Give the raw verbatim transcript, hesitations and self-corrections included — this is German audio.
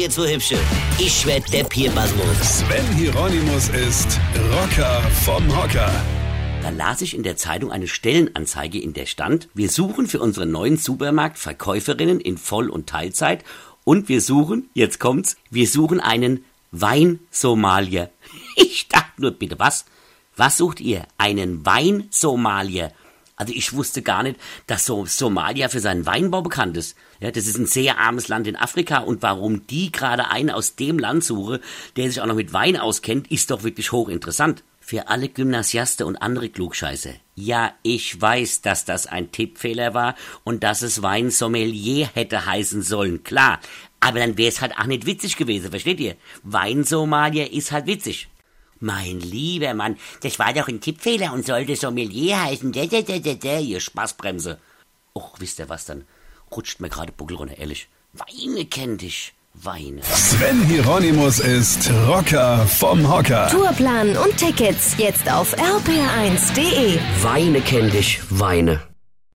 jetzt so hübsche. Ich werd der Pierpasmus. Sven Hieronymus ist Rocker vom Hocker. Da las ich in der Zeitung eine Stellenanzeige, in der stand, wir suchen für unseren neuen Supermarkt Verkäuferinnen in Voll- und Teilzeit und wir suchen, jetzt kommt's, wir suchen einen Wein-Sommelier. Ich dachte nur, bitte was? Was sucht ihr? Einen Wein-Sommelier? Also ich wusste gar nicht, dass so Somalia für seinen Weinbau bekannt ist. Ja, das ist ein sehr armes Land in Afrika und warum die gerade einen aus dem Land suche, der sich auch noch mit Wein auskennt, ist doch wirklich hochinteressant. Für alle Gymnasiaste und andere Klugscheiße. Ja, ich weiß, dass das ein Tippfehler war und dass es Wein-Sommelier hätte heißen sollen, klar. Aber dann wäre es halt auch nicht witzig gewesen, versteht ihr? Wein-Sommelier ist halt witzig. Mein lieber Mann, das war doch ein Tippfehler und sollte Sommelier heißen. Da, da, da, da, da, ihr Spaßbremse. Och, wisst ihr was dann? Rutscht mir gerade Buckel runter, ehrlich. Weine kenn dich. Weine. Sven Hieronymus ist Rocker vom Hocker. Tourplan und Tickets jetzt auf r p r eins punkt de. Weine kenn dich, Weine.